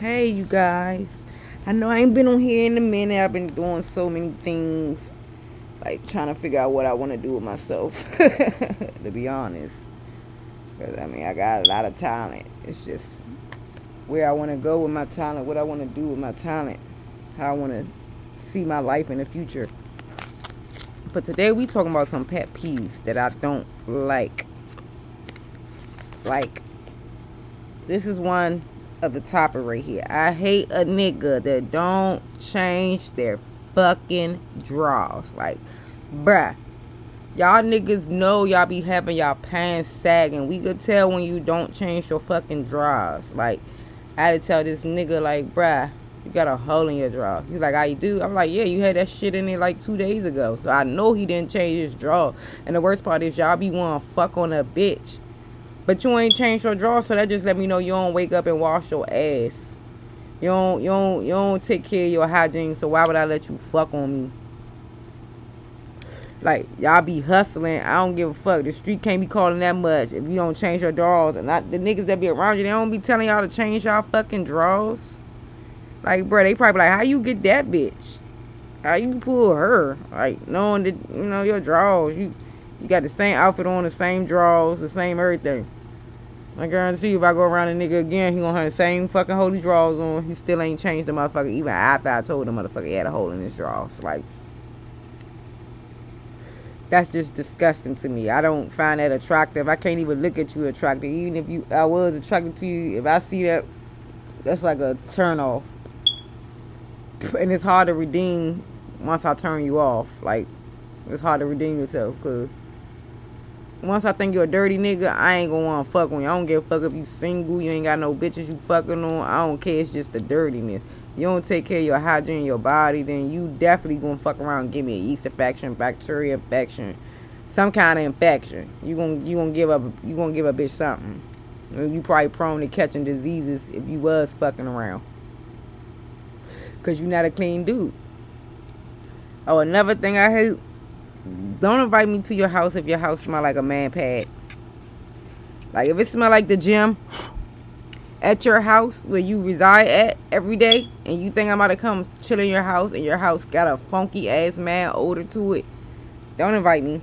Hey you guys, I know I ain't been on here in a minute. I've been doing so many things, like trying to figure out what I want to do with myself, to be honest, because I mean I got a lot of talent. It's just where I want to go with my talent, what I want to do with my talent, how I want to see my life in the future. But today we talking about some pet peeves that I don't like. Like, this is one of the topper right here. I hate a nigga that don't change their fucking draws. Like, bruh, y'all niggas know y'all be having y'all pants sagging. We could tell when you don't change your fucking draws. Like, I had to tell this nigga, like, bruh, you got a hole in your draw. He's like, I do. I'm like, yeah, you had that shit in there like 2 days ago. So I know he didn't change his draw. And the worst part is y'all be wanna fuck on a bitch, but you ain't changed your draw, so that just let me know you don't wake up and wash your ass. You don't take care of your hygiene, so why would I let you fuck on me? Like, y'all be hustling. I don't give a fuck. The street can't be calling that much if you don't change your draws. And the niggas that be around you, they don't be telling y'all to change y'all fucking draws. Like, bro, they probably like, how you get that bitch? How you pull her? Like, knowing that, you know, your draws, you got the same outfit on, the same draws, the same everything. I guarantee you, if I go around a nigga again, he gonna have the same fucking holy draws on. He still ain't changed the motherfucker, even after I told the motherfucker he had a hole in his draws. Like, that's just disgusting to me. I don't find that attractive. I can't even look at you attractive. Even if I was attracted to you, if I see that, that's like a turn off. And it's hard to redeem once I turn you off. Like, it's hard to redeem yourself, cause once I think you're a dirty nigga, I ain't gonna wanna fuck on you. I don't give a fuck if you single, you ain't got no bitches you fucking on. I don't care, it's just the dirtiness. You don't take care of your hygiene, your body, then you definitely gonna fuck around and give me a yeast infection, bacteria infection, some kind of infection. You gonna give a bitch something. You probably prone to catching diseases if you was fucking around, cause you not a clean dude. Oh, another thing I hate. Don't invite me to your house if your house smell like a man pad. Like, if it smell like the gym at your house where you reside at every day, and you think I'm about to come chill in your house and your house got a funky ass man odor to it, don't invite me.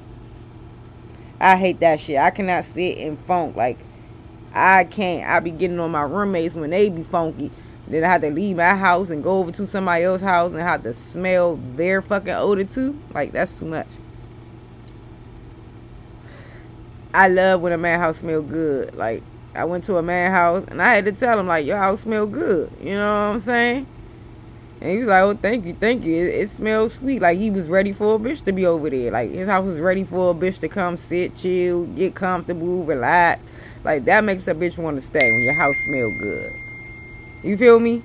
I hate that shit. I cannot sit in funk. Like, I can't. I be getting on my roommates when they be funky. Then I have to leave my house and go over to somebody else's house and have to smell their fucking odor too. Like, that's too much. I love when a man house smell good. Like, I went to a man house and I had to tell him, like, your house smell good. You know what I'm saying? And he was like, oh, thank you. It smells sweet. Like, he was ready for a bitch to be over there. Like, his house was ready for a bitch to come sit, chill, get comfortable, relax. Like, that makes a bitch want to stay when your house smell good. You feel me?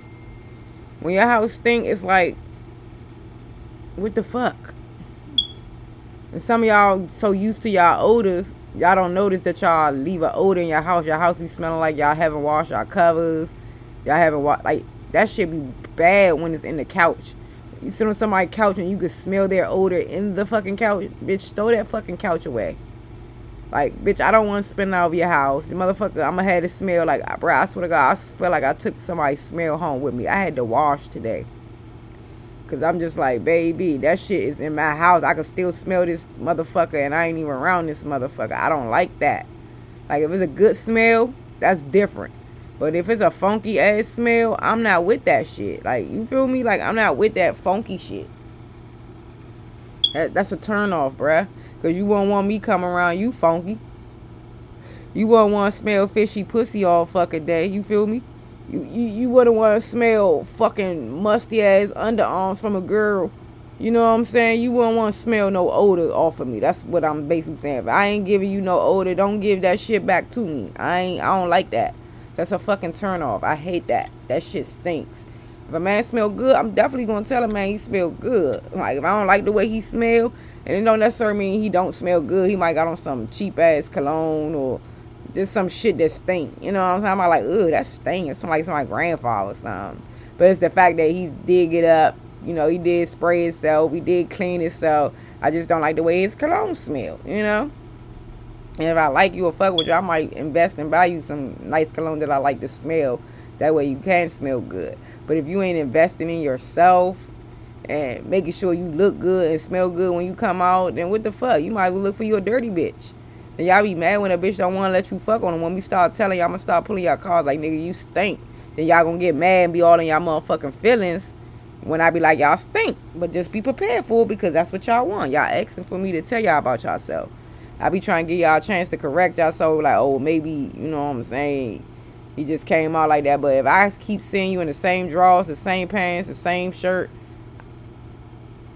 When your house stink, it's like, what the fuck? And some of y'all so used to y'all odors, y'all don't notice that y'all leave an odor in your house. Your house be smelling like y'all haven't washed y'all covers. Y'all haven't washed. Like, that shit be bad when it's in the couch. You sit on somebody's couch and you can smell their odor in the fucking couch. Bitch, throw that fucking couch away. Like, bitch, I don't want to spin out of your house. You motherfucker, I'm going to have to smell like, bro, I swear to God, I feel like I took somebody's smell home with me. I had to wash today. Because I'm just like, baby, that shit is in my house. I can still smell this motherfucker, and I ain't even around this motherfucker. I don't like that. Like, if it's a good smell, that's different. But if it's a funky-ass smell, I'm not with that shit. Like, you feel me? Like, I'm not with that funky shit. That's a turnoff, bruh. Because you won't want me coming around you funky. You won't want to smell fishy pussy all fucking day. You feel me? You wouldn't want to smell fucking musty ass underarms from a girl. You know what I'm saying? You wouldn't want to smell no odor off of me. That's what I'm basically saying. If I ain't giving you no odor, don't give that shit back to me. I don't like that. That's a fucking turn off. I hate that. That shit stinks. If a man smell good, I'm definitely going to tell a man he smell good. Like, if I don't like the way he smell, and it don't necessarily mean he don't smell good. He might got on some cheap-ass cologne or just some shit that stink. You know what I'm saying? I'm like, ugh, that stink. It's like my grandfather or something. But it's the fact that he did get up. You know, he did spray himself. He did clean himself. I just don't like the way his cologne smell, you know? And if I like you or fuck with you, I might invest and buy you some nice cologne that I like to smell. That way you can smell good. But if you ain't investing in yourself and making sure you look good and smell good when you come out, then what the fuck? You might as well look for you a dirty bitch. And y'all be mad when a bitch don't want to let you fuck on them. When we start telling y'all, I'm going to start pulling y'all cards like, nigga, you stink. Then y'all going to get mad and be all in y'all motherfucking feelings when I be like, y'all stink. But just be prepared for it because that's what y'all want. Y'all asking for me to tell y'all about yourself. I be trying to give y'all a chance to correct y'all. So like, oh, maybe, you know what I'm saying? You just came out like that. But if I keep seeing you in the same drawers, the same pants, the same shirt,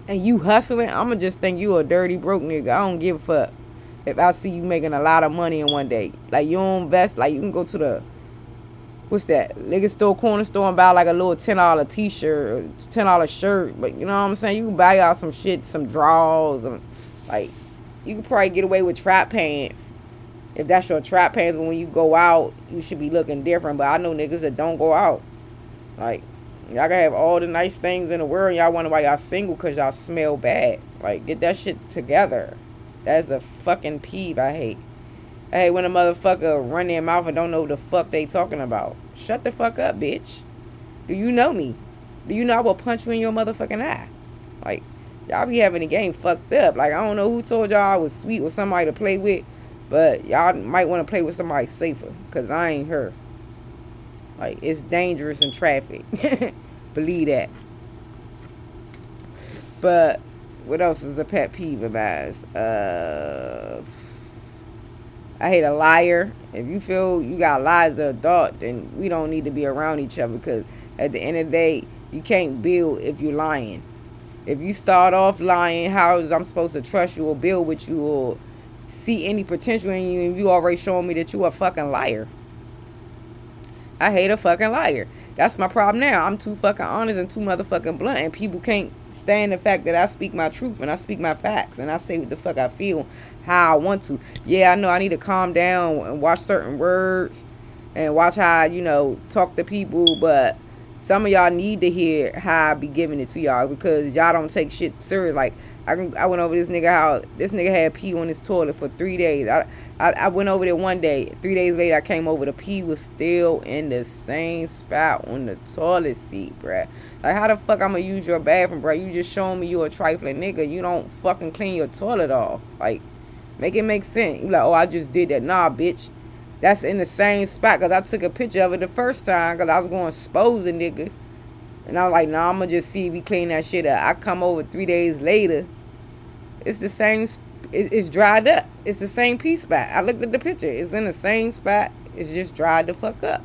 and you hustling, I'm going to just think you a dirty, broke nigga. I don't give a fuck. If I see you making a lot of money in one day, like you don't invest, like you can go to the, what's that, liquor store, corner store and buy like a little $10 t-shirt, or $10 shirt, but you know what I'm saying, you can buy y'all some shit, some drawers, and like, you can probably get away with trap pants, if that's your trap pants, but when you go out, you should be looking different, but I know niggas that don't go out, like, y'all gotta have all the nice things in the world, and y'all wonder why y'all single, because y'all smell bad, like, get that shit together. That's a fucking peeve I hate. I hate when a motherfucker run their mouth and don't know what the fuck they talking about. Shut the fuck up, bitch. Do you know me? Do you know I will punch you in your motherfucking eye? Like, y'all be having the game fucked up. Like, I don't know who told y'all I was sweet with somebody to play with, but y'all might want to play with somebody safer, because I ain't her. Like, it's dangerous in traffic. Believe that. But what else is a pet peeve of mine? I hate a liar. If you feel you got lies as an adult, then we don't need to be around each other, because at the end of the day, you can't build if you're lying. If you start off lying, how is I'm supposed to trust you or build with you or see any potential in you, and you already showing me that you a fucking liar? I hate a fucking liar. That's my problem now. I'm too fucking honest and too motherfucking blunt, and people can't stand the fact that I speak my truth and I speak my facts and I say what the fuck I feel, how I want to. Yeah, I know I need to calm down and watch certain words and watch how I, you know, talk to people, but some of y'all need to hear how I be giving it to y'all, because y'all don't take shit serious. Like, I went over this nigga how this nigga had pee on his toilet for 3 days. I went over there one day. 3 days later, I came over. The pee was still in the same spot on the toilet seat, bruh. Like, how the fuck I'm going to use your bathroom, bruh? You just showing me you a trifling nigga. You don't fucking clean your toilet off. Like, make it make sense. You like, oh, I just did that. Nah, bitch. That's in the same spot, because I took a picture of it the first time because I was going to expose the nigga. And I was like, nah, I'm going to just see if he clean that shit up. I come over 3 days later. It's the same spot. It's dried up. It's the same pee spot. I looked at the picture. It's in the same spot. It's just dried the fuck up.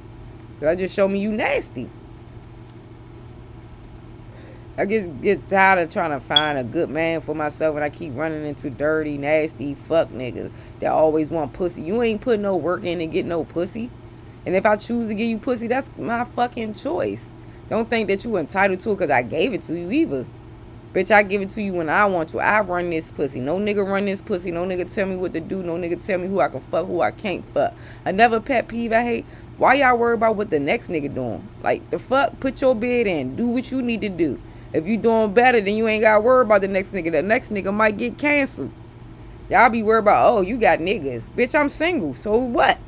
That just showed me you nasty. I just get tired of trying to find a good man for myself, and I keep running into dirty, nasty fuck niggas that always want pussy. You ain't put no work in to get no pussy. And if I choose to give you pussy, that's my fucking choice. Don't think that you entitled to it because I gave it to you either. Bitch, I give it to you when I want to. I run this pussy. No nigga run this pussy. No nigga tell me what to do. No nigga tell me who I can fuck, who I can't fuck. Another pet peeve I hate. Why y'all worry about what the next nigga doing? Like, the fuck? Put your bid in. Do what you need to do. If you doing better, then you ain't got to worry about the next nigga. The next nigga might get canceled. Y'all be worried about, oh, you got niggas. Bitch, I'm single. So what?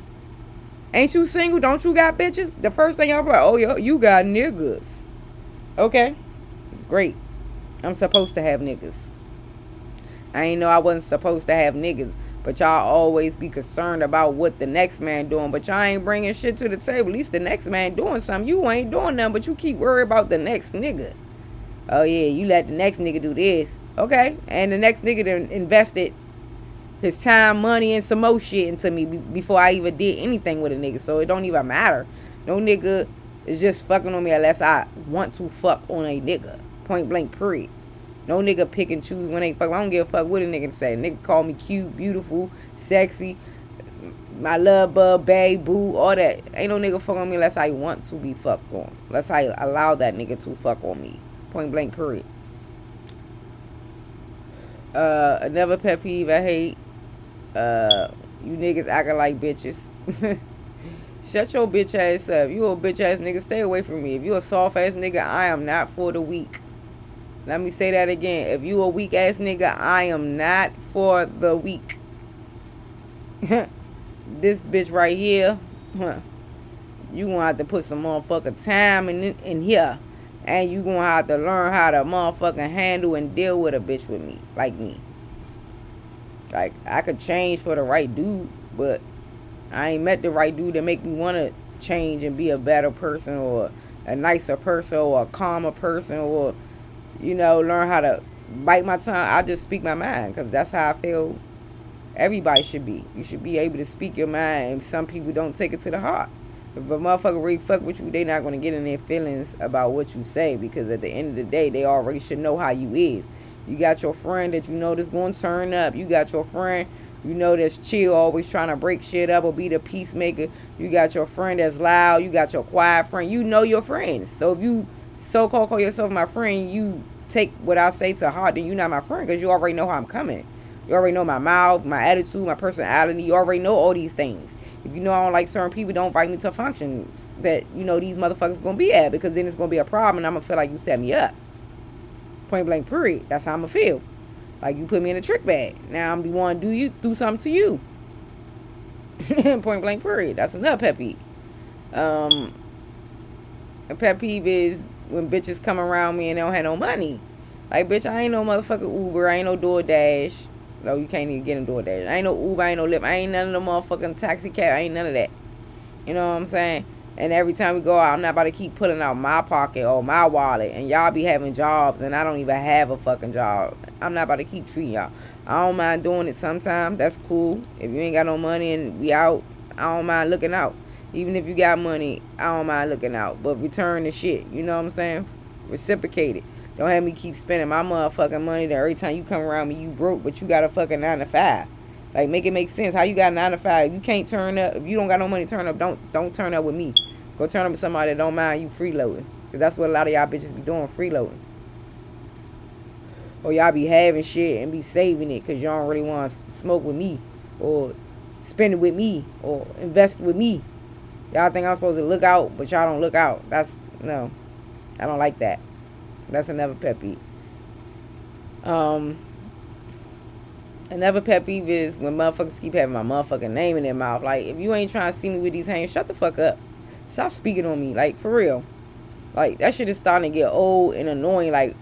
Ain't you single? Don't you got bitches? The first thing y'all be like, oh, yo, you got niggas. Okay. Great. I'm supposed to have niggas. I ain't know I wasn't supposed to have niggas. But y'all always be concerned about what the next man doing. But y'all ain't bringing shit to the table. At least the next man doing something. You ain't doing nothing, but you keep worried about the next nigga. Oh, yeah, you let the next nigga do this. Okay. And the next nigga done invested his time, money, and some more shit into me before I even did anything with a nigga. So it don't even matter. No nigga is just fucking on me unless I want to fuck on a nigga. Point blank, period. No nigga pick and choose when they fuck. I don't give a fuck what a nigga say. Nigga call me cute, beautiful, sexy, my love bub, babe, boo, all that. Ain't no nigga fuck on me unless I want to be fucked on. Unless I allow that nigga to fuck on me. Point blank, period. Another pet peeve I hate. You niggas acting like bitches. Shut your bitch ass up. You a bitch ass nigga. Stay away from me. If you a soft ass nigga, I am not for the weak. Let me say that again. If you a weak ass nigga, I am not for the weak. This bitch right here, You gonna have to put some motherfucking time in here. And you gonna have to learn how to motherfucking handle and deal with a bitch with me. Like me. Like, I could change for the right dude, but I ain't met the right dude to make me want to change and be a better person or a nicer person or a calmer person or, you know, learn how to bite my tongue. I just speak my mind because that's how I feel everybody should be. You should be able to speak your mind, and some people don't take it to the heart. If a motherfucker really fuck with you, they not going to get in their feelings about what you say because at the end of the day, they already should know how you is. You got your friend that you know that's going to turn up. You got your friend you know that's chill, always trying to break shit up or be the peacemaker. You got your friend that's loud. You got your quiet friend. You know your friends. So if you so-called call yourself my friend, you take what I say to heart, then you're not my friend because you already know how I'm coming. You already know my mouth, my attitude, my personality. You already know all these things. If you know I don't like certain people, don't invite me to functions that you know these motherfuckers going to be at because then it's going to be a problem and I'm going to feel like you set me up. Point blank period. That's how I'm going to feel. Like you put me in a trick bag. Now I'm going to want to do something to you. Point blank period. That's another pet peeve. A pet peeve is when bitches come around me and they don't have no money. Like, bitch, I ain't no motherfucking Uber. I ain't no DoorDash. No, you can't even get in DoorDash. I ain't no Uber. I ain't no Lyft. I ain't none of the motherfucking taxi cab. I ain't none of that. You know what I'm saying? And every time we go out, I'm not about to keep pulling out my pocket or my wallet. And y'all be having jobs, and I don't even have a fucking job. I'm not about to keep treating y'all. I don't mind doing it sometimes. That's cool. If you ain't got no money and we out, I don't mind looking out. Even if you got money, I don't mind looking out. But return the shit. You know what I'm saying? Reciprocate it. Don't have me keep spending my motherfucking money that every time you come around me, you broke, but you got a fucking 9-to-5. Like, make it make sense. How you got 9-to-5? If you can't turn up, if you don't got no money to turn up, don't turn up with me. Go turn up with somebody that don't mind you freeloading. Because that's what a lot of y'all bitches be doing, freeloading. Or y'all be having shit and be saving it because y'all don't really want to smoke with me. Or spend it with me. Or invest with me. Y'all think I'm supposed to look out, but y'all don't look out. That's, no. I don't like that. That's another pet peeve. Another pet peeve is when motherfuckers keep having my motherfucking name in their mouth. Like, if you ain't trying to see me with these hands, shut the fuck up. Stop speaking on me. Like, for real. Like, that shit is starting to get old and annoying. Like,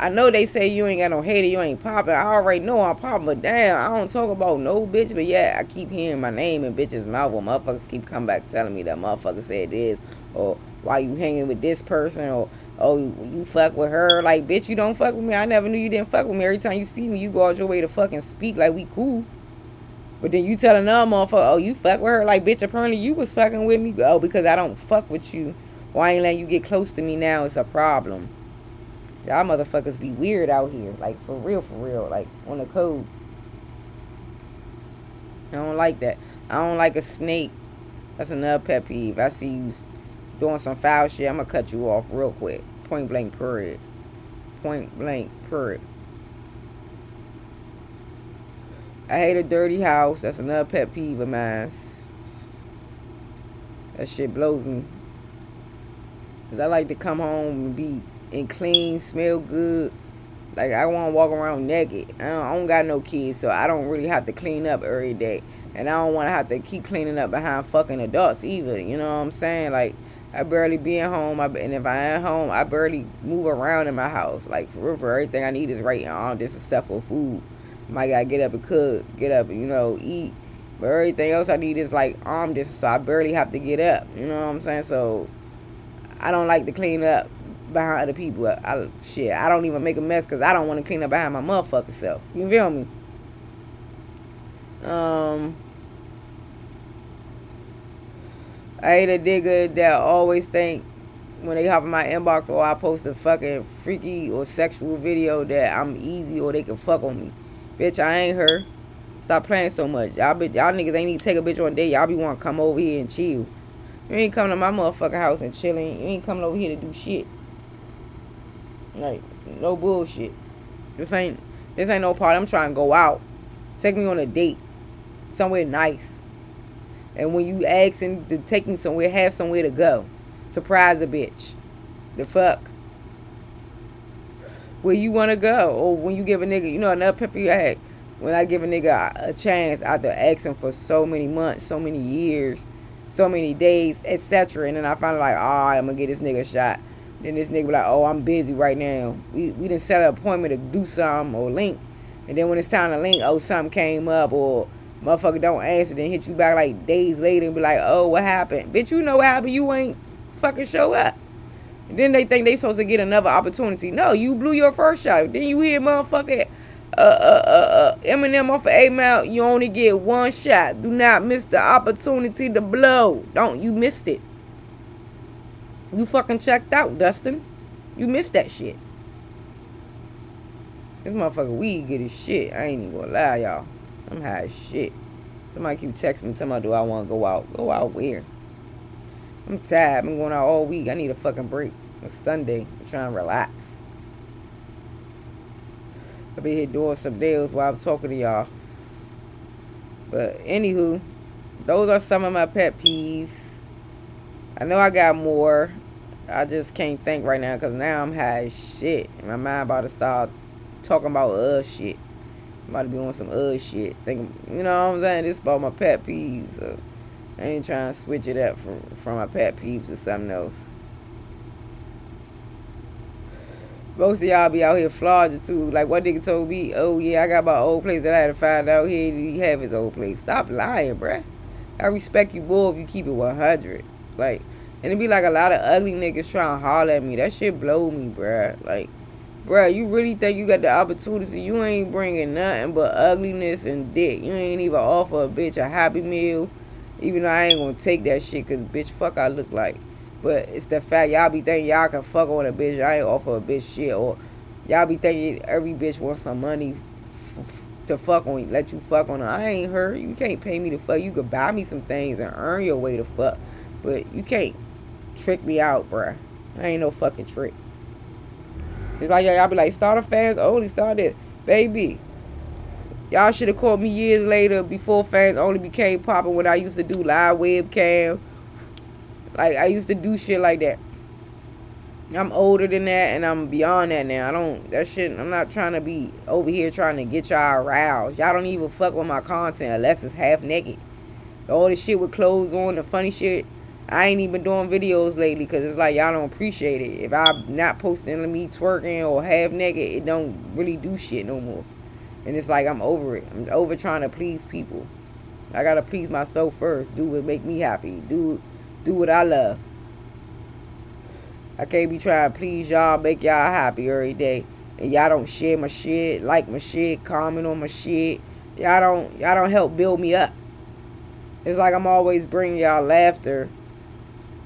I know they say you ain't got no hater, you ain't popping. I already know I'm popping, but damn, I don't talk about no bitch. But yeah, I keep hearing my name in bitches' mouth when motherfuckers keep coming back telling me that motherfucker said this, or why you hanging with this person, or oh, you fuck with her. Like, bitch, you don't fuck with me. I never knew you didn't fuck with me. Every time you see me, you go out your way to fucking speak like we cool. But then you tell another motherfucker, oh, you fuck with her. Like, bitch, apparently you was fucking with me. Oh, because I don't fuck with you. Why ain't letting you get close to me now? It's a problem. Y'all motherfuckers be weird out here. Like, for real. Like, on the code. I don't like that. I don't like a snake. That's another pet peeve. I see you doing some foul shit, I'm gonna cut you off real quick. Point blank period. Point blank period. I hate a dirty house. That's another pet peeve of mine. That shit blows me. Cause I like to come home and be and clean, smell good. Like, I want to walk around naked. I don't got no kids, so I don't really have to clean up every day. And I don't want to have to keep cleaning up behind fucking adults either. You know what I'm saying? Like, I barely be at home, and if I am home, I barely move around in my house. Like, for real, for everything I need is right now. This is except for food. I gotta get up and cook, get up and, you know, eat. But everything else I need is, like, this, so I barely have to get up. You know what I'm saying? So, I don't like to clean up behind other people. I don't even make a mess because I don't want to clean up behind my motherfucking self. You feel me? I hate a nigga that always think when they hop in my inbox or I post a fucking freaky or sexual video that I'm easy or they can fuck on me. Bitch, I ain't her. Stop playing so much. Y'all niggas ain't need to take a bitch on a date. Y'all be want to come over here and chill. You ain't coming to my motherfucking house and chilling. You ain't coming over here to do shit. Like, no bullshit. This ain't no party. I'm trying to go out. Take me on a date. Somewhere nice. And when you asking to take me somewhere, have somewhere to go. Surprise a bitch. The fuck? Where you want to go? Or when you give a nigga, you know, another pep you had. When I give a nigga a chance after asking for so many months, so many years, so many days, etc. And then I finally like, I'm gonna get this nigga a shot. Then this nigga be like, I'm busy right now. We didn't set an appointment to do something or link. And then when it's time to link, something came up or motherfucker don't answer. Then hit you back like days later and be like, what happened? Bitch, you know what happened. You ain't fucking show up. And then they think they supposed to get another opportunity. No, you blew your first shot. Then you hear motherfucker Eminem off of 8 Mile. You only get one shot. Do not miss the opportunity to blow. Don't. You missed it. You fucking checked out, Dustin. You missed that shit. This motherfucker weed good as shit. I ain't even gonna lie, y'all. I'm high as shit. Somebody keep texting me telling me, do I want to go out? Go out where? I'm tired. I've been going out all week. I need a fucking break. It's Sunday. I'm trying to relax. I'll be here doing some deals while I'm talking to y'all. But anywho, those are some of my pet peeves. I know I got more. I just can't think right now because now I'm high as shit. My mind about to start talking about shit. I'm about to be on some shit. Think, you know what I'm saying? This is about my pet peeves. So I ain't trying to switch it up from my pet peeves to something else. Most of y'all be out here flogging too. Like one nigga told me, I got my old place that I had to find out here. He have his old place. Stop lying, bruh. I respect you more if you keep it 100. Like, and it be like a lot of ugly niggas trying to holler at me. That shit blow me, bruh. Like, bruh, you really think you got the opportunity? You ain't bringing nothing but ugliness and dick. You ain't even offer a bitch a Happy Meal. Even though I ain't gonna take that shit, cause bitch, fuck I look like. But it's the fact y'all be thinking y'all can fuck on a bitch. I ain't offer a bitch shit. Or y'all be thinking every bitch wants some money to fuck on, let you fuck on her. I ain't her. You can't pay me to fuck. You could buy me some things and earn your way to fuck. But you can't trick me out, bruh. I ain't no fucking trick. It's like y'all be like, start a fans only, start this. Baby, y'all should have called me years later before fans only became popping when I used to do live webcam. Like, I used to do shit like that. I'm older than that, and I'm beyond that now. I'm not trying to be over here trying to get y'all aroused. Y'all don't even fuck with my content unless it's half naked. All this shit with clothes on, the funny shit. I ain't even doing videos lately because it's like y'all don't appreciate it. If I'm not posting me twerking or half naked, it don't really do shit no more. And it's like I'm over it. I'm over trying to please people. I gotta please myself first. Do what make me happy. Do what I love. I can't be trying to please y'all, make y'all happy every day. And y'all don't share my shit, like my shit, comment on my shit. Y'all don't help build me up. It's like I'm always bringing y'all laughter,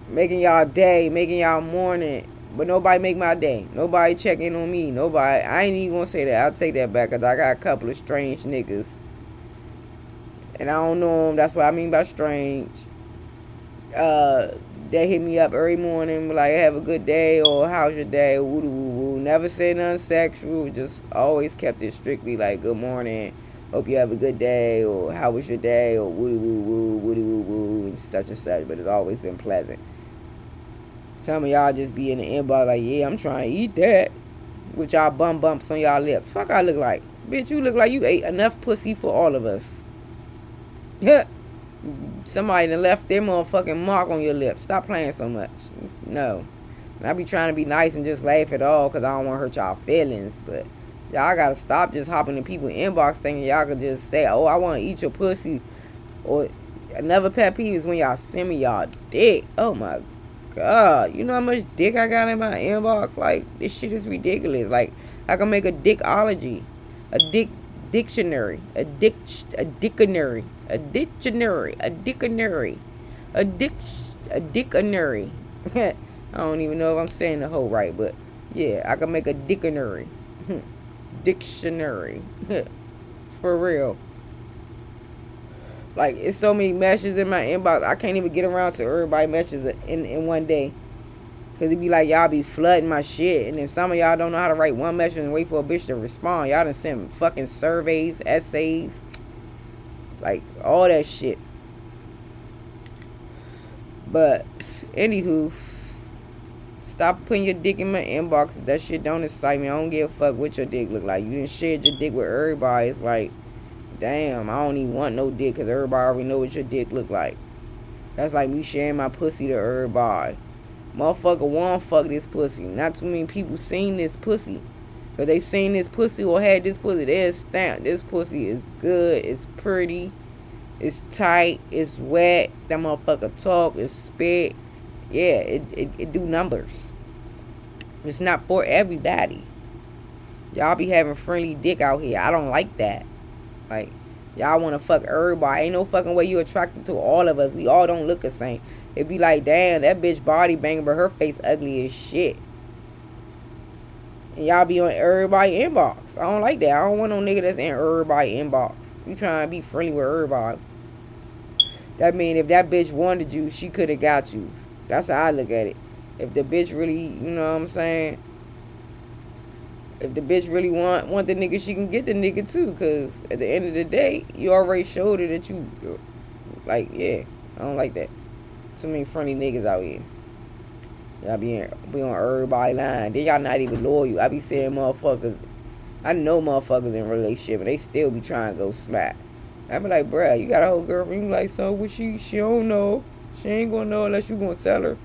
making y'all day, making y'all morning, but nobody make my day. Nobody check in on me. Nobody. I ain't even gonna say that. I'll take that back because I got a couple of strange niggas. And I don't know them. That's what I mean by strange. They hit me up every morning, like, have a good day or how's your day? Woo woo woo. Never said nothing sexual. Just always kept it strictly like, good morning. Hope you have a good day, or how was your day, or woody woo woo, and such and such. But it's always been pleasant. Some of y'all just be in the inbox like, yeah, I'm trying to eat that, with y'all bum bumps on y'all lips. Fuck, I look like, bitch, you look like you ate enough pussy for all of us. Yeah, somebody done left their motherfucking mark on your lips. Stop playing so much. No, and I be trying to be nice and just laugh at all, cause I don't want to hurt y'all feelings, but. Y'all gotta stop just hopping in people's inbox thinking y'all could just say, I wanna eat your pussy. Or another pet peeve is when y'all send me y'all dick. Oh my God. You know how much dick I got in my inbox? Like, this shit is ridiculous. Like, I can make a dickology, a dick dictionary, a dictionary. I don't even know if I'm saying the whole right, but yeah, I can make a dictionary. Dictionary. For real. Like, it's so many messages in my inbox. I can't even get around to everybody messages in one day. Cause it be like y'all be flooding my shit. And then some of y'all don't know how to write one message and wait for a bitch to respond. Y'all done sent fucking surveys, essays, like all that shit. But anywho, stop putting your dick in my inbox. That shit don't excite me. I don't give a fuck what your dick look like. You done shared your dick with everybody. It's like, damn, I don't even want no dick because everybody already know what your dick look like. That's like me sharing my pussy to everybody. Motherfucker want to fuck this pussy. Not too many people seen this pussy. But they seen this pussy or had this pussy. They're stamped. This pussy is good. It's pretty. It's tight. It's wet. That motherfucker talk. It's spit. Yeah, it do numbers. It's not for everybody. Y'all be having friendly dick out here. I don't like that. Like, y'all want to fuck everybody. Ain't no fucking way you attracted to all of us. We all don't look the same. It be like, damn, that bitch body banging, but her face ugly as shit. And y'all be on everybody inbox. I don't like that. I don't want no nigga that's in everybody inbox. You trying to be friendly with everybody. That mean if that bitch wanted you, she could have got you. That's how I look at it. If the bitch really, you know what I'm saying? If the bitch really want the nigga, she can get the nigga too. Because at the end of the day, you already showed her that you, like, yeah. I don't like that. Too many friendly niggas out here. Y'all be on everybody line. Then y'all not even loyal. I be seeing motherfuckers. I know motherfuckers in relationship and they still be trying to go smack. I be like, bruh, you got a whole girlfriend. You like, so what she don't know. She ain't gonna know unless you gonna tell her.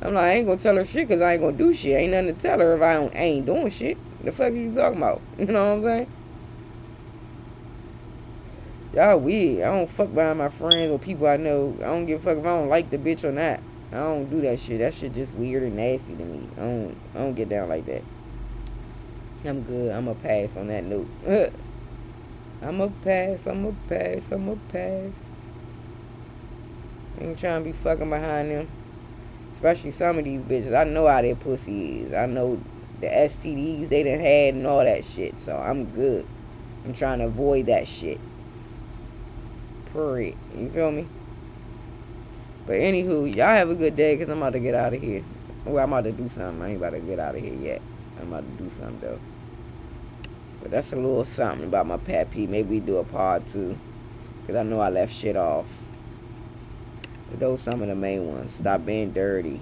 I'm like, I ain't gonna tell her shit because I ain't gonna do shit. Ain't nothing to tell her if I ain't doing shit. The fuck are you talking about? You know what I'm saying? Y'all weird. I don't fuck behind my friends or people I know. I don't give a fuck if I don't like the bitch or not. I don't do that shit. That shit just weird and nasty to me. I don't get down like that. I'm good. I'm a pass on that note. I'm a pass. I ain't trying to be fucking behind them. Especially some of these bitches. I know how their pussy is. I know the STDs they done had and all that shit. So I'm good. I'm trying to avoid that shit. Period. You feel me? But anywho, y'all have a good day because I'm about to get out of here. Well, I'm about to do something. I ain't about to get out of here yet. I'm about to do something, though. But that's a little something about my pet peeve. Maybe we do a part two because I know I left shit off. But those some of the main ones. Stop being dirty.